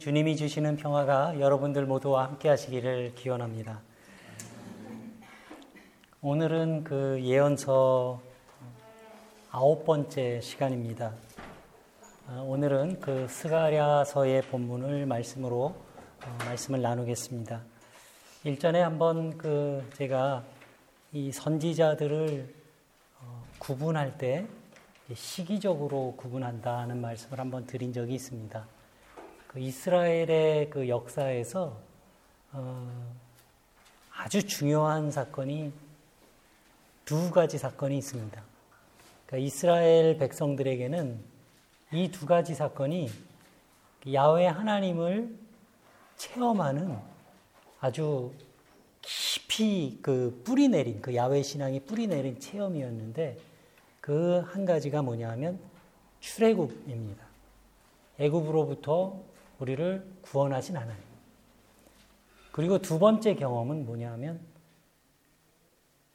주님이 주시는 평화가 여러분들 모두와 함께 하시기를 기원합니다. 오늘은 그 예언서 9번째 시간입니다. 오늘은 그 스가랴서의 본문을 말씀으로 말씀을 나누겠습니다. 일전에 한번 그 제가 이 선지자들을 구분할 때 시기적으로 구분한다는 말씀을 한번 드린 적이 있습니다. 그 이스라엘의 그 역사에서 아주 중요한 사건이 두 가지 사건이 있습니다. 그러니까 이스라엘 백성들에게는 이 두 가지 사건이 야훼 하나님을 체험하는 아주 깊이 그 뿌리 내린 그 야훼 신앙이 뿌리 내린 체험이었는데 그 한 가지가 뭐냐하면 출애굽입니다. 애굽으로부터 우리를 구원하신 하나님. 그리고 두 번째 경험은 뭐냐하면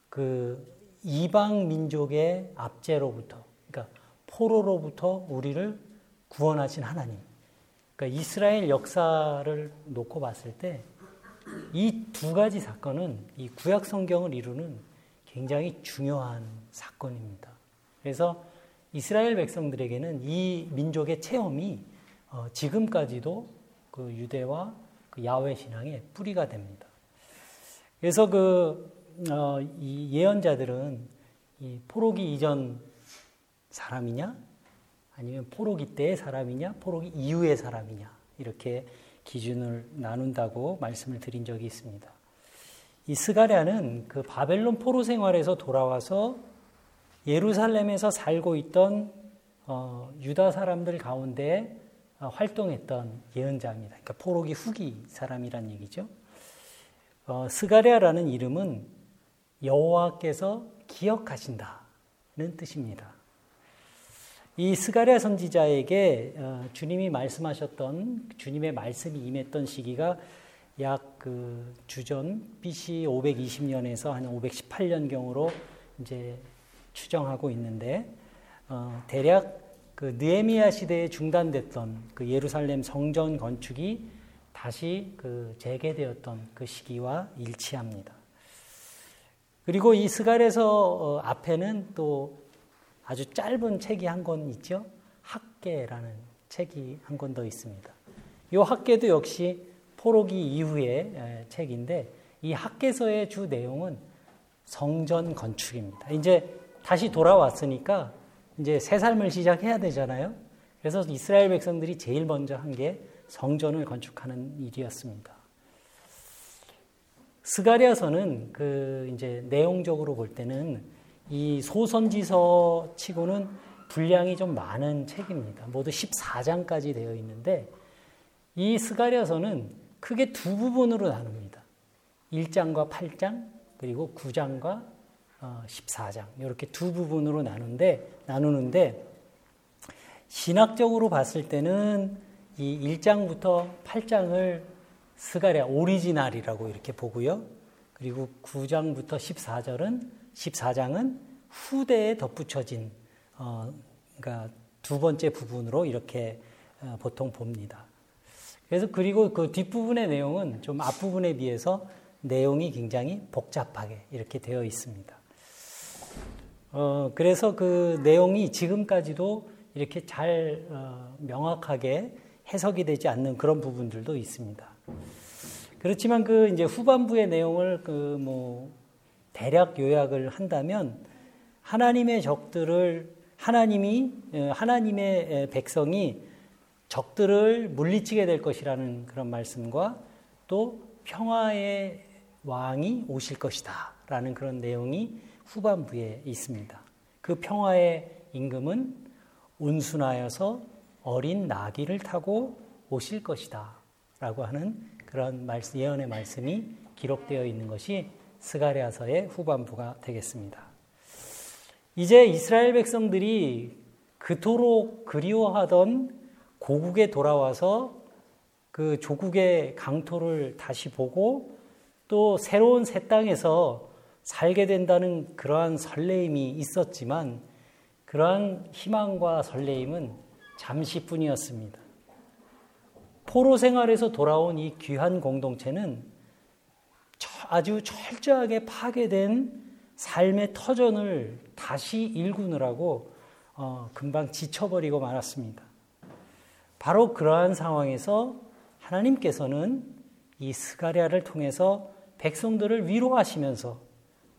그 이방 민족의 압제로부터, 그러니까 포로로부터 우리를 구원하신 하나님. 그러니까 이스라엘 역사를 놓고 봤을 때 이 두 가지 사건은 이 구약 성경을 이루는 굉장히 중요한 사건입니다. 그래서 이스라엘 백성들에게는 이 민족의 체험이 지금까지도 그 유대와 그 야훼 신앙의 뿌리가 됩니다. 그래서 그 이 예언자들은 이 포로기 이전 사람이냐, 아니면 포로기 때의 사람이냐, 포로기 이후의 사람이냐 이렇게 기준을 나눈다고 말씀을 드린 적이 있습니다. 이 스가랴는 그 바벨론 포로 생활에서 돌아와서 예루살렘에서 살고 있던 유다 사람들 가운데 활동했던 예언자입니다. 그러니까 포로기 후기 사람이란 얘기죠. 스가랴라는 이름은 여호와께서 기억하신다는 뜻입니다. 이 스가랴 선지자에게 주님이 말씀하셨던, 주님의 말씀이 임했던 시기가 약 그 주전 BC 520년에서 한 518년경으로 이제 추정하고 있는데, 대략 그 느헤미야 시대에 중단됐던 그 예루살렘 성전 건축이 다시 그 재개되었던 그 시기와 일치합니다. 그리고 이 스가랴서 앞에는 또 아주 짧은 책이 한 권 있죠. 학개라는 책이 한 권 더 있습니다. 이 학개도 역시 포로기 이후의 책인데, 이 학개서의 주 내용은 성전 건축입니다. 이제 다시 돌아왔으니까 이제 새 삶을 시작해야 되잖아요. 그래서 이스라엘 백성들이 제일 먼저 한 게 성전을 건축하는 일이었습니다. 스가랴서는 그 이제 내용적으로 볼 때는 이 소선지서 치고는 분량이 좀 많은 책입니다. 모두 14장까지 되어 있는데, 이 스가랴서는 크게 두 부분으로 나눕니다. 1장과 8장, 그리고 9장과 14장, 이렇게 두 부분으로 나누는데, 신학적으로 봤을 때는 이 1장부터 8장을 스가랴 오리지널이라고 이렇게 보고요. 그리고 9장부터 14장은 후대에 덧붙여진 그러니까 두 번째 부분으로 이렇게 보통 봅니다. 그래서 그리고 그 뒷부분의 내용은 좀 앞부분에 비해서 내용이 굉장히 복잡하게 이렇게 되어 있습니다. 그래서 그 내용이 지금까지도 이렇게 잘 명확하게 해석이 되지 않는 그런 부분들도 있습니다. 그렇지만 그 이제 후반부의 내용을 그 뭐 대략 요약을 한다면, 하나님의 적들을 하나님의 백성이 적들을 물리치게 될 것이라는 그런 말씀과, 또 평화의 왕이 오실 것이다 라는 그런 내용이 후반부에 있습니다. 그 평화의 임금은 온순하여서 어린 나귀를 타고 오실 것이다 라고 하는 그런 예언의 말씀이 기록되어 있는 것이 스가랴서의 후반부가 되겠습니다. 이제 이스라엘 백성들이 그토록 그리워하던 고국에 돌아와서 그 조국의 강토를 다시 보고 또 새로운 새 땅에서 살게 된다는 그러한 설레임이 있었지만, 그러한 희망과 설레임은 잠시뿐이었습니다. 포로 생활에서 돌아온 이 귀한 공동체는 아주 철저하게 파괴된 삶의 터전을 다시 일구느라고 금방 지쳐버리고 말았습니다. 바로 그러한 상황에서 하나님께서는 이 스가랴를 통해서 백성들을 위로하시면서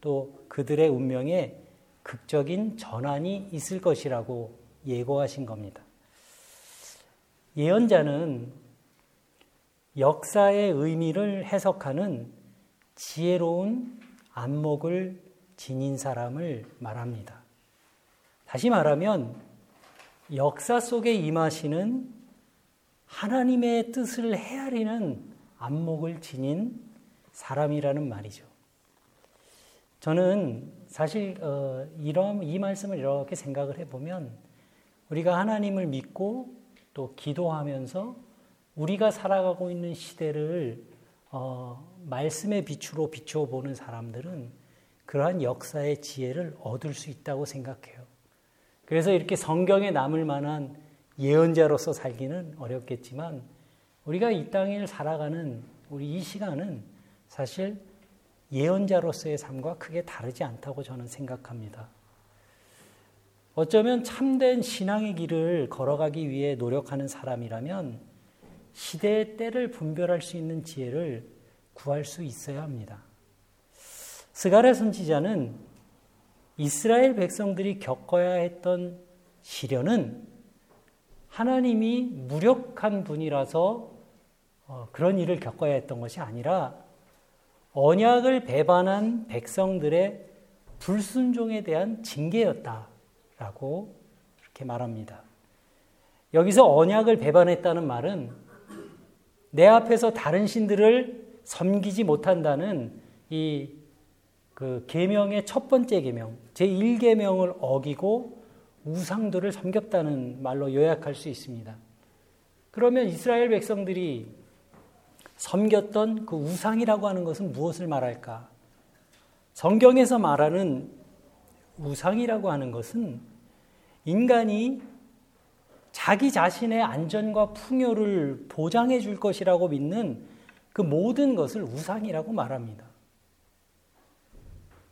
또 그들의 운명에 극적인 전환이 있을 것이라고 예고하신 겁니다. 예언자는 역사의 의미를 해석하는 지혜로운 안목을 지닌 사람을 말합니다. 다시 말하면 역사 속에 임하시는 하나님의 뜻을 헤아리는 안목을 지닌 사람이라는 말이죠. 저는 사실 이 말씀을 이렇게 생각을 해보면 우리가 하나님을 믿고 또 기도하면서 우리가 살아가고 있는 시대를 말씀의 빛으로 비춰보는 사람들은 그러한 역사의 지혜를 얻을 수 있다고 생각해요. 그래서 이렇게 성경에 남을 만한 예언자로서 살기는 어렵겠지만 우리가 이 땅을 살아가는 우리 이 시간은 사실 예언자로서의 삶과 크게 다르지 않다고 저는 생각합니다. 어쩌면 참된 신앙의 길을 걸어가기 위해 노력하는 사람이라면 시대의 때를 분별할 수 있는 지혜를 구할 수 있어야 합니다. 스가랴 선지자는 이스라엘 백성들이 겪어야 했던 시련은 하나님이 무력한 분이라서 그런 일을 겪어야 했던 것이 아니라 언약을 배반한 백성들의 불순종에 대한 징계였다라고 이렇게 말합니다. 여기서 언약을 배반했다는 말은 내 앞에서 다른 신들을 섬기지 못한다는 이 계명의 첫 번째 계명, 제1계명을 어기고 우상들을 섬겼다는 말로 요약할 수 있습니다. 그러면 이스라엘 백성들이 섬겼던 그 우상이라고 하는 것은 무엇을 말할까? 성경에서 말하는 우상이라고 하는 것은 인간이 자기 자신의 안전과 풍요를 보장해 줄 것이라고 믿는 그 모든 것을 우상이라고 말합니다.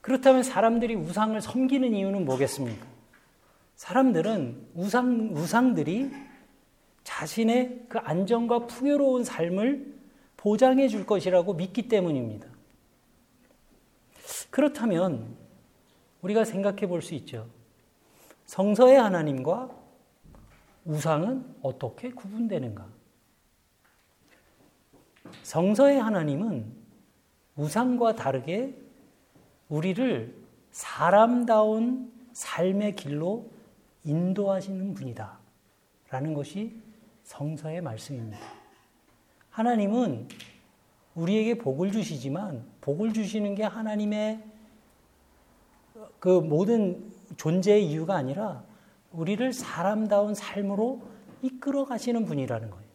그렇다면 사람들이 우상을 섬기는 이유는 뭐겠습니까? 사람들은 우상들이 자신의 그 안전과 풍요로운 삶을 보장해 줄 것이라고 믿기 때문입니다. 그렇다면 우리가 생각해 볼 수 있죠. 성서의 하나님과 우상은 어떻게 구분되는가? 성서의 하나님은 우상과 다르게 우리를 사람다운 삶의 길로 인도하시는 분이다 라는 것이 성서의 말씀입니다. 하나님은 우리에게 복을 주시지만 복을 주시는 게 하나님의 그 모든 존재의 이유가 아니라 우리를 사람다운 삶으로 이끌어 가시는 분이라는 거예요.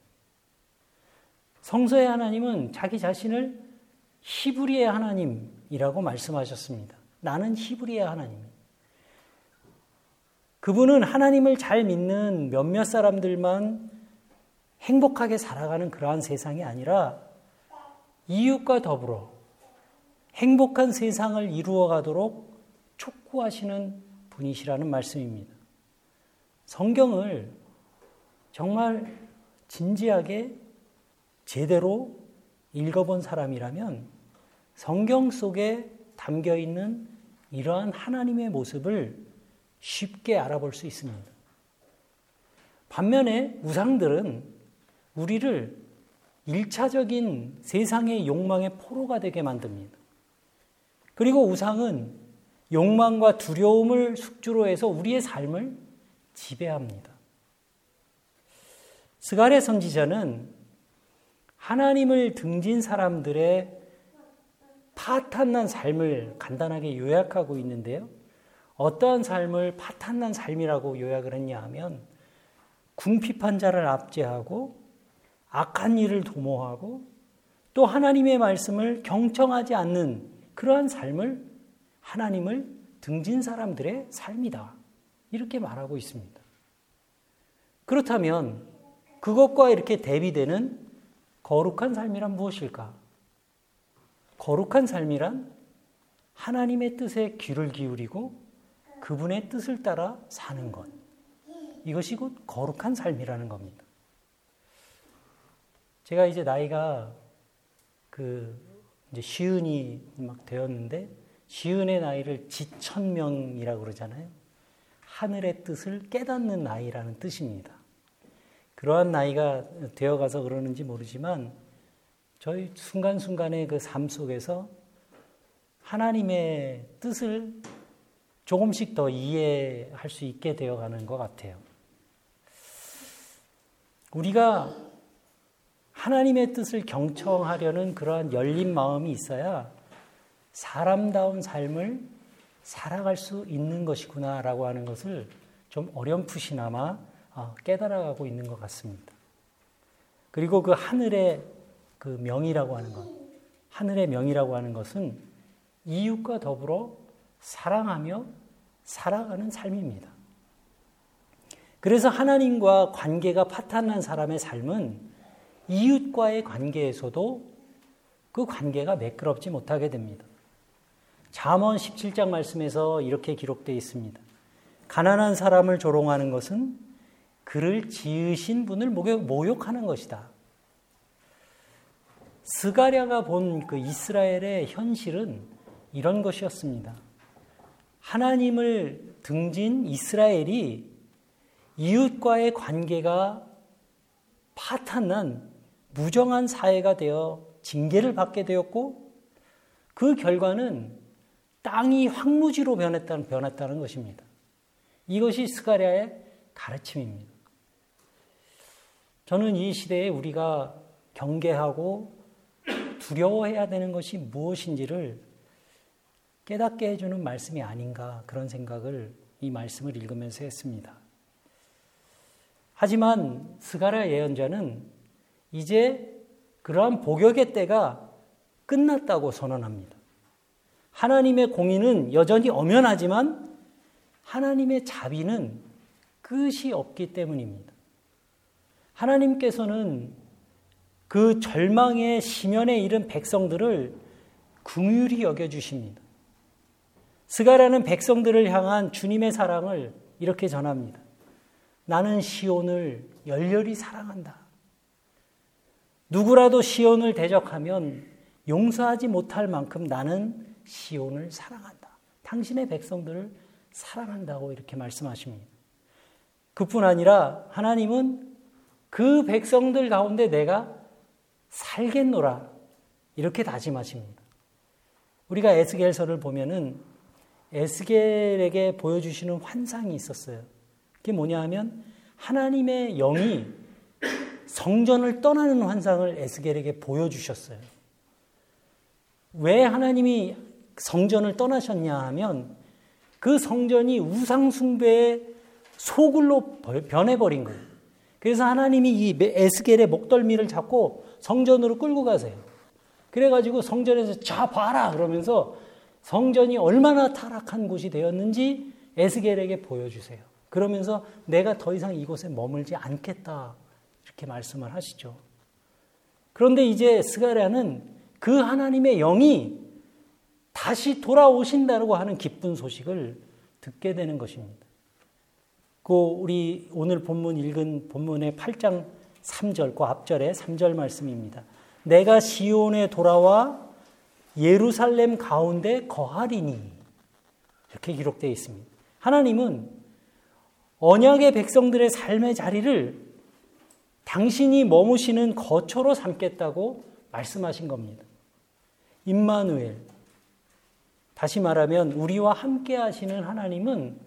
성서의 하나님은 자기 자신을 히브리의 하나님이라고 말씀하셨습니다. 나는 히브리의 하나님. 그분은 하나님을 잘 믿는 몇몇 사람들만 행복하게 살아가는 그러한 세상이 아니라 이웃과 더불어 행복한 세상을 이루어가도록 촉구하시는 분이시라는 말씀입니다. 성경을 정말 진지하게 제대로 읽어본 사람이라면 성경 속에 담겨있는 이러한 하나님의 모습을 쉽게 알아볼 수 있습니다. 반면에 우상들은 우리를 1차적인 세상의 욕망의 포로가 되게 만듭니다. 그리고 우상은 욕망과 두려움을 숙주로 해서 우리의 삶을 지배합니다. 스가랴 선지자는 하나님을 등진 사람들의 파탄난 삶을 간단하게 요약하고 있는데요. 어떠한 삶을 파탄난 삶이라고 요약을 했냐 하면 궁핍한 자를 압제하고 악한 일을 도모하고 또 하나님의 말씀을 경청하지 않는 그러한 삶을 하나님을 등진 사람들의 삶이다. 이렇게 말하고 있습니다. 그렇다면 그것과 이렇게 대비되는 거룩한 삶이란 무엇일까? 거룩한 삶이란 하나님의 뜻에 귀를 기울이고 그분의 뜻을 따라 사는 것. 이것이 곧 거룩한 삶이라는 겁니다. 제가 이제 나이가 이제 시은이 막 되었는데 시은의 나이를 지천명이라고 그러잖아요. 하늘의 뜻을 깨닫는 나이라는 뜻입니다. 그러한 나이가 되어가서 그러는지 모르지만 저희 순간순간의 그 삶 속에서 하나님의 뜻을 조금씩 더 이해할 수 있게 되어가는 것 같아요. 우리가 하나님의 뜻을 경청하려는 그러한 열린 마음이 있어야 사람다운 삶을 살아갈 수 있는 것이구나라고 하는 것을 좀 어렴풋이나마 깨달아가고 있는 것 같습니다. 그리고 그 하늘의 그 명이라고 하는 것, 하늘의 명이라고 하는 것은 이웃과 더불어 사랑하며 살아가는 삶입니다. 그래서 하나님과 관계가 파탄난 사람의 삶은 이웃과의 관계에서도 그 관계가 매끄럽지 못하게 됩니다. 잠언 17장 말씀에서 이렇게 기록되어 있습니다. 가난한 사람을 조롱하는 것은 그를 지으신 분을 모욕하는 것이다. 스가랴가 본 그 이스라엘의 현실은 이런 것이었습니다. 하나님을 등진 이스라엘이 이웃과의 관계가 파탄난 무정한 사회가 되어 징계를 받게 되었고 그 결과는 땅이 황무지로 변했다는 것입니다. 이것이 스가랴의 가르침입니다. 저는 이 시대에 우리가 경계하고 두려워해야 되는 것이 무엇인지를 깨닫게 해주는 말씀이 아닌가 그런 생각을 이 말씀을 읽으면서 했습니다. 하지만 스가랴 예언자는 이제 그러한 복역의 때가 끝났다고 선언합니다. 하나님의 공의는 여전히 엄연하지만 하나님의 자비는 끝이 없기 때문입니다. 하나님께서는 그 절망의 심연에 이른 백성들을 긍휼히 여겨주십니다. 스가랴는 백성들을 향한 주님의 사랑을 이렇게 전합니다. 나는 시온을 열렬히 사랑한다. 누구라도 시온을 대적하면 용서하지 못할 만큼 나는 시온을 사랑한다. 당신의 백성들을 사랑한다고 이렇게 말씀하십니다. 그뿐 아니라 하나님은 그 백성들 가운데 내가 살겠노라 이렇게 다짐하십니다. 우리가 에스겔서를 보면은 에스겔에게 보여주시는 환상이 있었어요. 그게 뭐냐 하면 하나님의 영이 성전을 떠나는 환상을 에스겔에게 보여주셨어요. 왜 하나님이 성전을 떠나셨냐 하면 그 성전이 우상숭배의 소굴로 변해버린 거예요. 그래서 하나님이 이 에스겔의 목덜미를 잡고 성전으로 끌고 가세요. 그래가지고 성전에서 자 봐라 그러면서 성전이 얼마나 타락한 곳이 되었는지 에스겔에게 보여주세요. 그러면서 내가 더 이상 이곳에 머물지 않겠다 이렇게 말씀을 하시죠. 그런데 이제 스가랴는 그 하나님의 영이 다시 돌아오신다고 하는 기쁜 소식을 듣게 되는 것입니다. 그 우리 오늘 본문 읽은 본문의 8장 3절, 그 앞절의 3절 말씀입니다. 내가 시온에 돌아와 예루살렘 가운데 거하리니 이렇게 기록되어 있습니다. 하나님은 언약의 백성들의 삶의 자리를 당신이 머무시는 거처로 삼겠다고 말씀하신 겁니다. 임마누엘, 다시 말하면 우리와 함께 하시는 하나님은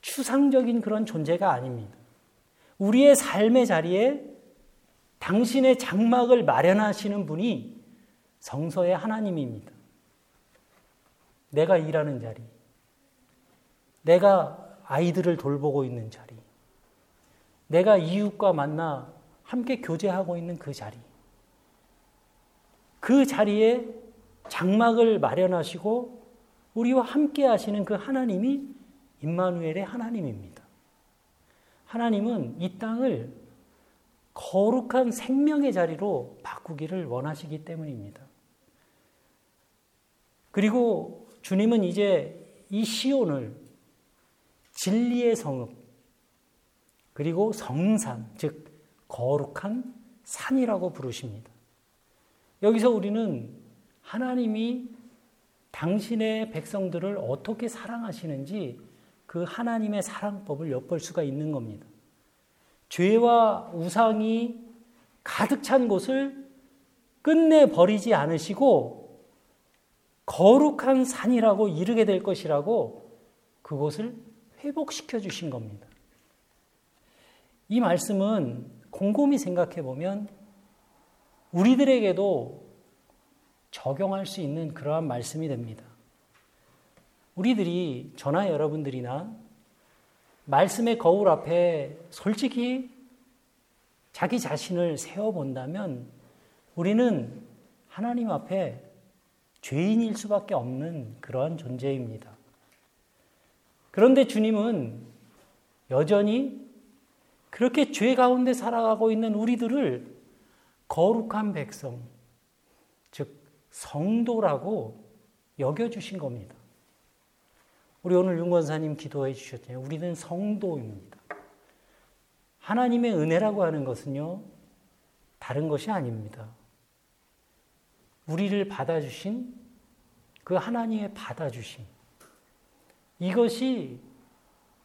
추상적인 그런 존재가 아닙니다. 우리의 삶의 자리에 당신의 장막을 마련하시는 분이 성서의 하나님입니다. 내가 일하는 자리, 내가 아이들을 돌보고 있는 자리, 내가 이웃과 만나 함께 교제하고 있는 그 자리, 그 자리에 장막을 마련하시고 우리와 함께 하시는 그 하나님이 임마누엘의 하나님입니다. 하나님은 이 땅을 거룩한 생명의 자리로 바꾸기를 원하시기 때문입니다. 그리고 주님은 이제 이 시온을 진리의 성읍, 그리고 성산, 즉 거룩한 산이라고 부르십니다. 여기서 우리는 하나님이 당신의 백성들을 어떻게 사랑하시는지 그 하나님의 사랑법을 엿볼 수가 있는 겁니다. 죄와 우상이 가득 찬 곳을 끝내 버리지 않으시고 거룩한 산이라고 이르게 될 것이라고 그곳을 회복시켜 주신 겁니다. 이 말씀은 곰곰이 생각해 보면 우리들에게도 적용할 수 있는 그러한 말씀이 됩니다. 우리들이, 저나 여러분들이나 말씀의 거울 앞에 솔직히 자기 자신을 세워본다면 우리는 하나님 앞에 죄인일 수밖에 없는 그러한 존재입니다. 그런데 주님은 여전히 그렇게 죄 가운데 살아가고 있는 우리들을 거룩한 백성, 즉 성도라고 여겨주신 겁니다. 우리 오늘 윤 권사님 기도해 주셨잖아요. 우리는 성도입니다. 하나님의 은혜라고 하는 것은요, 다른 것이 아닙니다. 우리를 받아주신 그 하나님의 받아주심. 이것이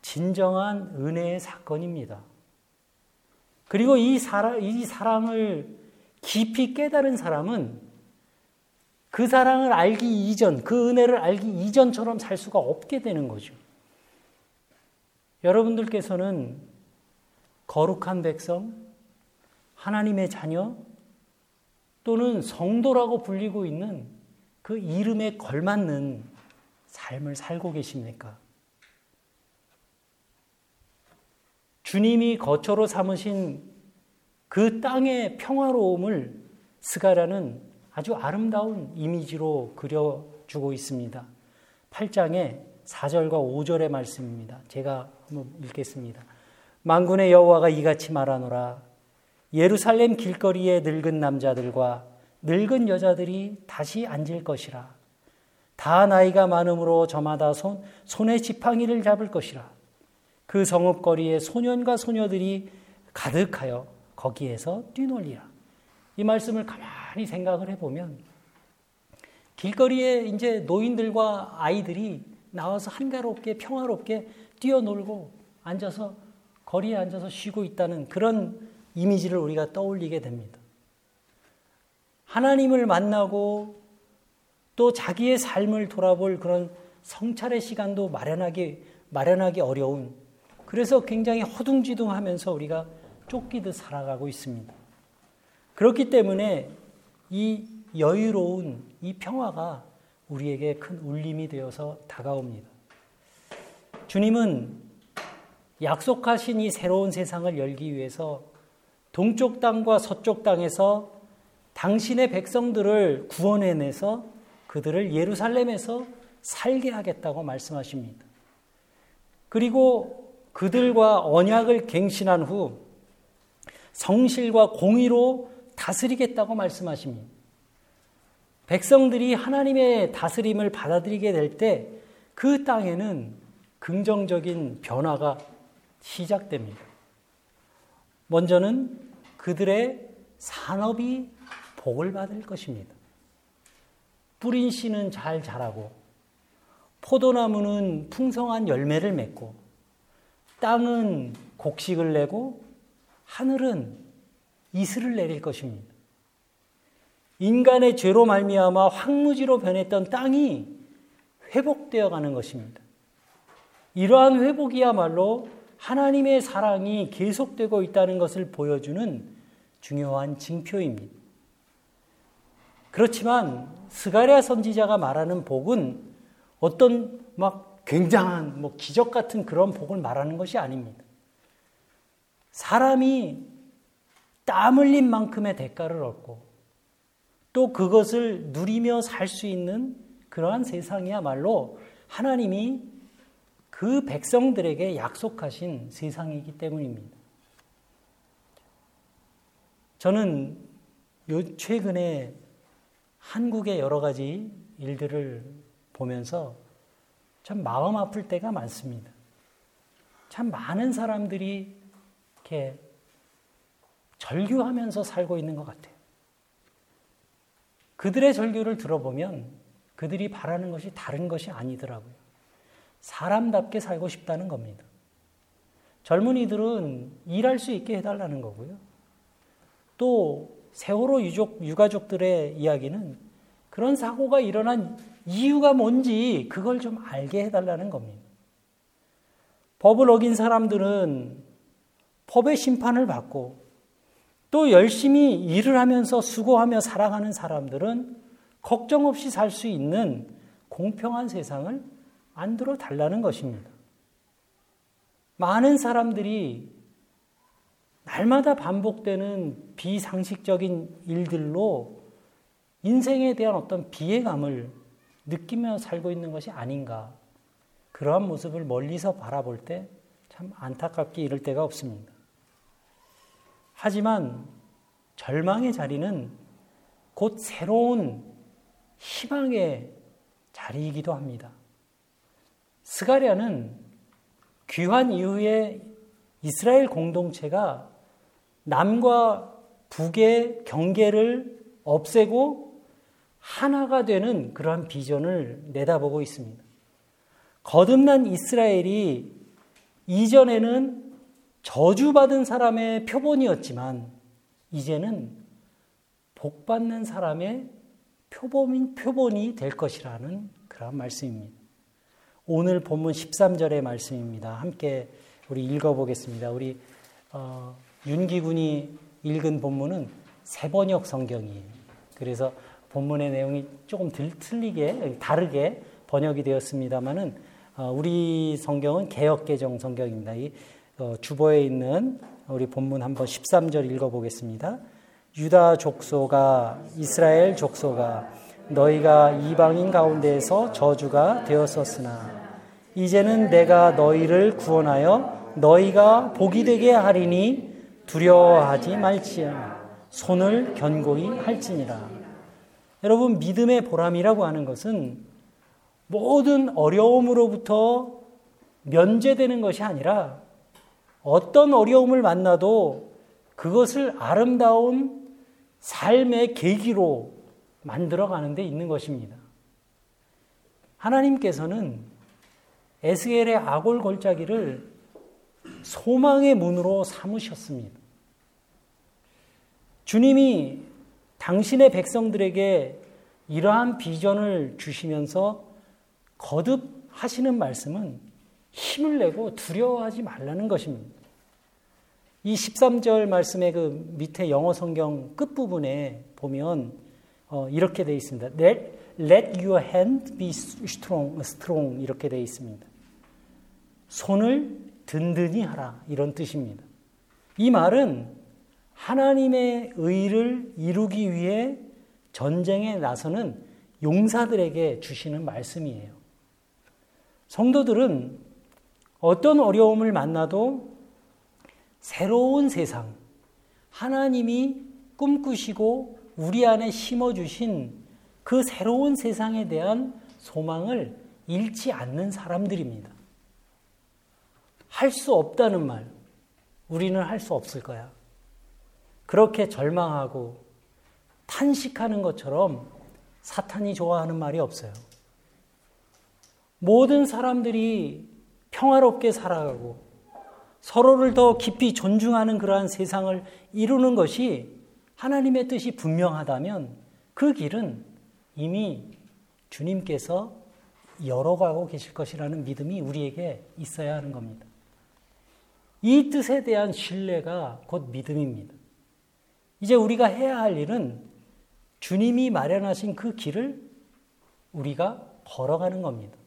진정한 은혜의 사건입니다. 그리고 이 사랑을 깊이 깨달은 사람은 그 사랑을 알기 이전, 그 은혜를 알기 이전처럼 살 수가 없게 되는 거죠. 여러분들께서는 거룩한 백성, 하나님의 자녀 또는 성도라고 불리고 있는 그 이름에 걸맞는 삶을 살고 계십니까? 주님이 거처로 삼으신 그 땅의 평화로움을 스가랴는 아주 아름다운 이미지로 그려주고 있습니다. 8장의 4절과 5절의 말씀입니다. 제가 한번 읽겠습니다. 만군의 여호와가 이같이 말하노라. 예루살렘 길거리에 늙은 남자들과 늙은 여자들이 다시 앉을 것이라. 다 나이가 많음으로 저마다 손에 지팡이를 잡을 것이라. 그 성읍거리에 소년과 소녀들이 가득하여 거기에서 뛰놀리라. 이 말씀을 가만히 생각을 해보면 길거리에 이제 노인들과 아이들이 나와서 한가롭게 평화롭게 뛰어놀고 앉아서 거리에 앉아서 쉬고 있다는 그런 이미지를 우리가 떠올리게 됩니다. 하나님을 만나고 또 자기의 삶을 돌아볼 그런 성찰의 시간도 마련하기 어려운, 그래서 굉장히 허둥지둥하면서 우리가 쫓기듯 살아가고 있습니다. 그렇기 때문에 이 여유로운 이 평화가 우리에게 큰 울림이 되어서 다가옵니다. 주님은 약속하신 이 새로운 세상을 열기 위해서 동쪽 땅과 서쪽 땅에서 당신의 백성들을 구원해내서 그들을 예루살렘에서 살게 하겠다고 말씀하십니다. 그리고 그들과 언약을 갱신한 후 성실과 공의로 다스리겠다고 말씀하십니다. 백성들이 하나님의 다스림을 받아들이게 될 때 그 땅에는 긍정적인 변화가 시작됩니다. 먼저는 그들의 산업이 복을 받을 것입니다. 뿌린 씨는 잘 자라고 포도나무는 풍성한 열매를 맺고 땅은 곡식을 내고 하늘은 이슬을 내릴 것입니다. 인간의 죄로 말미암아 황무지로 변했던 땅이 회복되어 가는 것입니다. 이러한 회복이야말로 하나님의 사랑이 계속되고 있다는 것을 보여주는 중요한 징표입니다. 그렇지만 스가랴 선지자가 말하는 복은 어떤 막 굉장한 기적 같은 그런 복을 말하는 것이 아닙니다. 사람이 땀 흘린 만큼의 대가를 얻고 또 그것을 누리며 살 수 있는 그러한 세상이야말로 하나님이 그 백성들에게 약속하신 세상이기 때문입니다. 저는 최근에 한국의 여러 가지 일들을 보면서 참 마음 아플 때가 많습니다. 참 많은 사람들이 이렇게 절규하면서 살고 있는 것 같아요. 그들의 절규를 들어보면 그들이 바라는 것이 다른 것이 아니더라고요. 사람답게 살고 싶다는 겁니다. 젊은이들은 일할 수 있게 해달라는 거고요. 또 세월호 유가족들의 이야기는 그런 사고가 일어난 이유가 뭔지 그걸 좀 알게 해달라는 겁니다. 법을 어긴 사람들은 법의 심판을 받고 또 열심히 일을 하면서 수고하며 살아가는 사람들은 걱정 없이 살 수 있는 공평한 세상을 만들어 달라는 것입니다. 많은 사람들이 날마다 반복되는 비상식적인 일들로 인생에 대한 어떤 비애감을 느끼며 살고 있는 것이 아닌가. 그러한 모습을 멀리서 바라볼 때 참 안타깝게 이를 때가 없습니다. 하지만 절망의 자리는 곧 새로운 희망의 자리이기도 합니다. 스가랴는 귀환 이후에 이스라엘 공동체가 남과 북의 경계를 없애고 하나가 되는 그러한 비전을 내다보고 있습니다. 거듭난 이스라엘이 이전에는 저주받은 사람의 표본이었지만 이제는 복받는 사람의 표본이 될 것이라는 그런 말씀입니다. 오늘 본문 13절의 말씀입니다. 함께 우리 읽어보겠습니다. 우리 윤기 군이 읽은 본문은 새번역 성경이에요. 그래서 본문의 내용이 조금 틀리게 다르게 번역이 되었습니다만은 우리 성경은 개역개정 성경입니다. 이 주보에 있는 우리 본문 한번 13절 읽어보겠습니다. 유다 족소가 이스라엘 족소가 너희가 이방인 가운데에서 저주가 되었었으나 이제는 내가 너희를 구원하여 너희가 복이 되게 하리니 두려워하지 말지어다. 손을 견고히 할지니라. 여러분, 믿음의 보람이라고 하는 것은 모든 어려움으로부터 면제되는 것이 아니라 어떤 어려움을 만나도 그것을 아름다운 삶의 계기로 만들어가는 데 있는 것입니다. 하나님께서는 에스겔의 아골골짜기를 소망의 문으로 삼으셨습니다. 주님이 당신의 백성들에게 이러한 비전을 주시면서 거듭 하시는 말씀은 힘을 내고 두려워하지 말라는 것입니다. 이 13절 말씀의 그 밑에 영어 성경 끝부분에 보면 이렇게 되어 있습니다. Let your hand be strong 이렇게 되어 있습니다. 손을 든든히 하라 이런 뜻입니다. 이 말은 하나님의 의를 이루기 위해 전쟁에 나서는 용사들에게 주시는 말씀이에요. 성도들은 어떤 어려움을 만나도 새로운 세상, 하나님이 꿈꾸시고 우리 안에 심어주신 그 새로운 세상에 대한 소망을 잃지 않는 사람들입니다. 할 수 없다는 말, 우리는 할 수 없을 거야. 그렇게 절망하고 탄식하는 것처럼 사탄이 좋아하는 말이 없어요. 모든 사람들이 평화롭게 살아가고 서로를 더 깊이 존중하는 그러한 세상을 이루는 것이 하나님의 뜻이 분명하다면 그 길은 이미 주님께서 열어가고 계실 것이라는 믿음이 우리에게 있어야 하는 겁니다. 이 뜻에 대한 신뢰가 곧 믿음입니다. 이제 우리가 해야 할 일은 주님이 마련하신 그 길을 우리가 걸어가는 겁니다.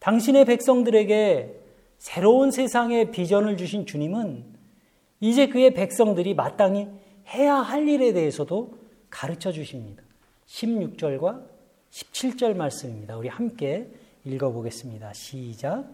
당신의 백성들에게 새로운 세상의 비전을 주신 주님은 이제 그의 백성들이 마땅히 해야 할 일에 대해서도 가르쳐 주십니다. 16절과 17절 말씀입니다. 우리 함께 읽어보겠습니다. 시작.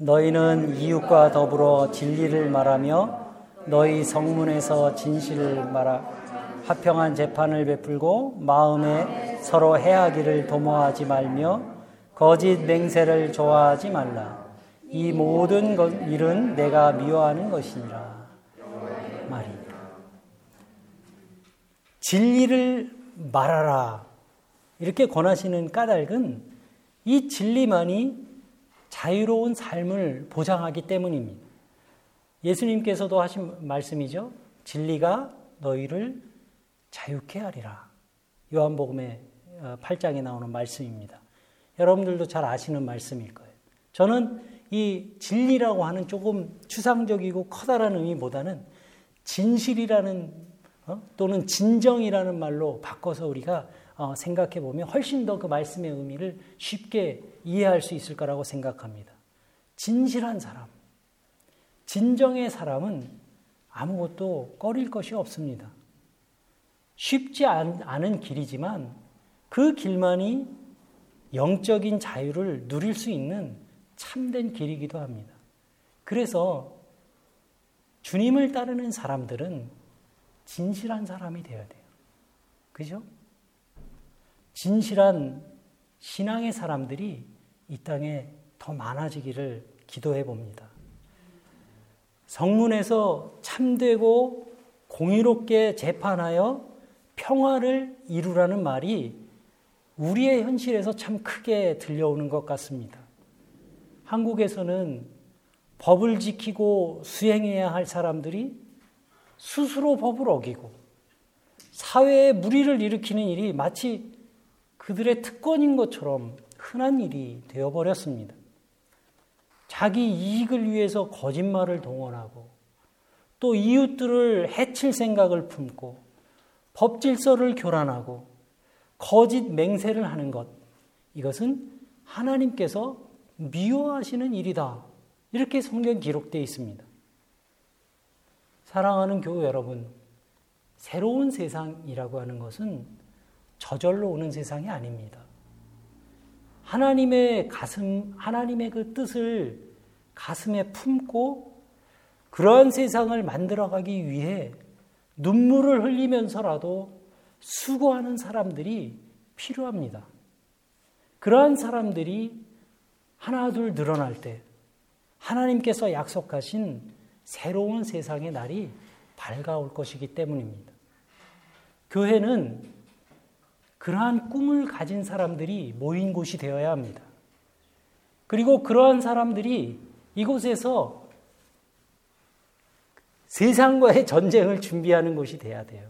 너희는 이웃과 더불어 진리를 말하며 너희 성문에서 진실을 말하라. 화평한 재판을 베풀고 마음에 서로 해하기를 도모하지 말며 거짓 맹세를 좋아하지 말라. 이 모든 일은 내가 미워하는 것이니라 말이니라. 진리를 말하라 이렇게 권하시는 까닭은 이 진리만이 자유로운 삶을 보장하기 때문입니다. 예수님께서도 하신 말씀이죠. 진리가 너희를 자유케 하리라. 요한복음의 8장에 나오는 말씀입니다. 여러분들도 잘 아시는 말씀일 거예요. 저는 이 진리라고 하는 조금 추상적이고 커다란 의미보다는 진실이라는 또는 진정이라는 말로 바꿔서 우리가 생각해 보면 훨씬 더 그 말씀의 의미를 쉽게 이해할 수 있을 거라고 생각합니다. 진실한 사람, 진정의 사람은 아무것도 꺼릴 것이 없습니다. 쉽지 않은 길이지만 그 길만이 영적인 자유를 누릴 수 있는 참된 길이기도 합니다. 그래서 주님을 따르는 사람들은 진실한 사람이 되어야 돼요. 그죠? 진실한 신앙의 사람들이 이 땅에 더 많아지기를 기도해 봅니다. 성문에서 참되고 공의롭게 재판하여 평화를 이루라는 말이 우리의 현실에서 참 크게 들려오는 것 같습니다. 한국에서는 법을 지키고 수행해야 할 사람들이 스스로 법을 어기고 사회에 무리를 일으키는 일이 마치 그들의 특권인 것처럼 흔한 일이 되어버렸습니다. 자기 이익을 위해서 거짓말을 동원하고 또 이웃들을 해칠 생각을 품고 법 질서를 교란하고 거짓 맹세를 하는 것, 이것은 하나님께서 미워하시는 일이다. 이렇게 성경 기록되어 있습니다. 사랑하는 교우 여러분, 새로운 세상이라고 하는 것은 저절로 오는 세상이 아닙니다. 하나님의 그 뜻을 가슴에 품고 그러한 세상을 만들어가기 위해 눈물을 흘리면서라도 수고하는 사람들이 필요합니다. 그러한 사람들이 하나둘 늘어날 때 하나님께서 약속하신 새로운 세상의 날이 밝아올 것이기 때문입니다. 교회는 그러한 꿈을 가진 사람들이 모인 곳이 되어야 합니다. 그리고 그러한 사람들이 이곳에서 세상과의 전쟁을 준비하는 곳이 돼야 돼요.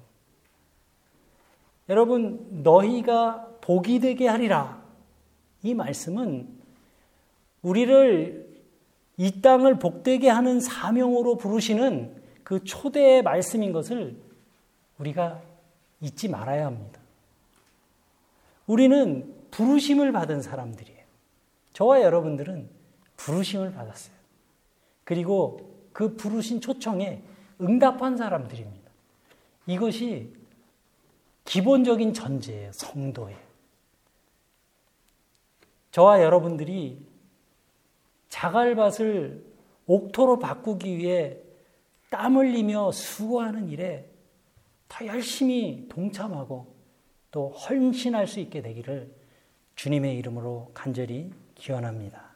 여러분, 너희가 복이 되게 하리라. 이 말씀은 우리를 이 땅을 복되게 하는 사명으로 부르시는 그 초대의 말씀인 것을 우리가 잊지 말아야 합니다. 우리는 부르심을 받은 사람들이에요. 저와 여러분들은 부르심을 받았어요. 그리고 그 부르신 초청에 응답한 사람들입니다. 이것이 기본적인 전제예요. 성도예요. 저와 여러분들이 자갈밭을 옥토로 바꾸기 위해 땀 흘리며 수고하는 일에 더 열심히 동참하고 또 헌신할 수 있게 되기를 주님의 이름으로 간절히 기원합니다.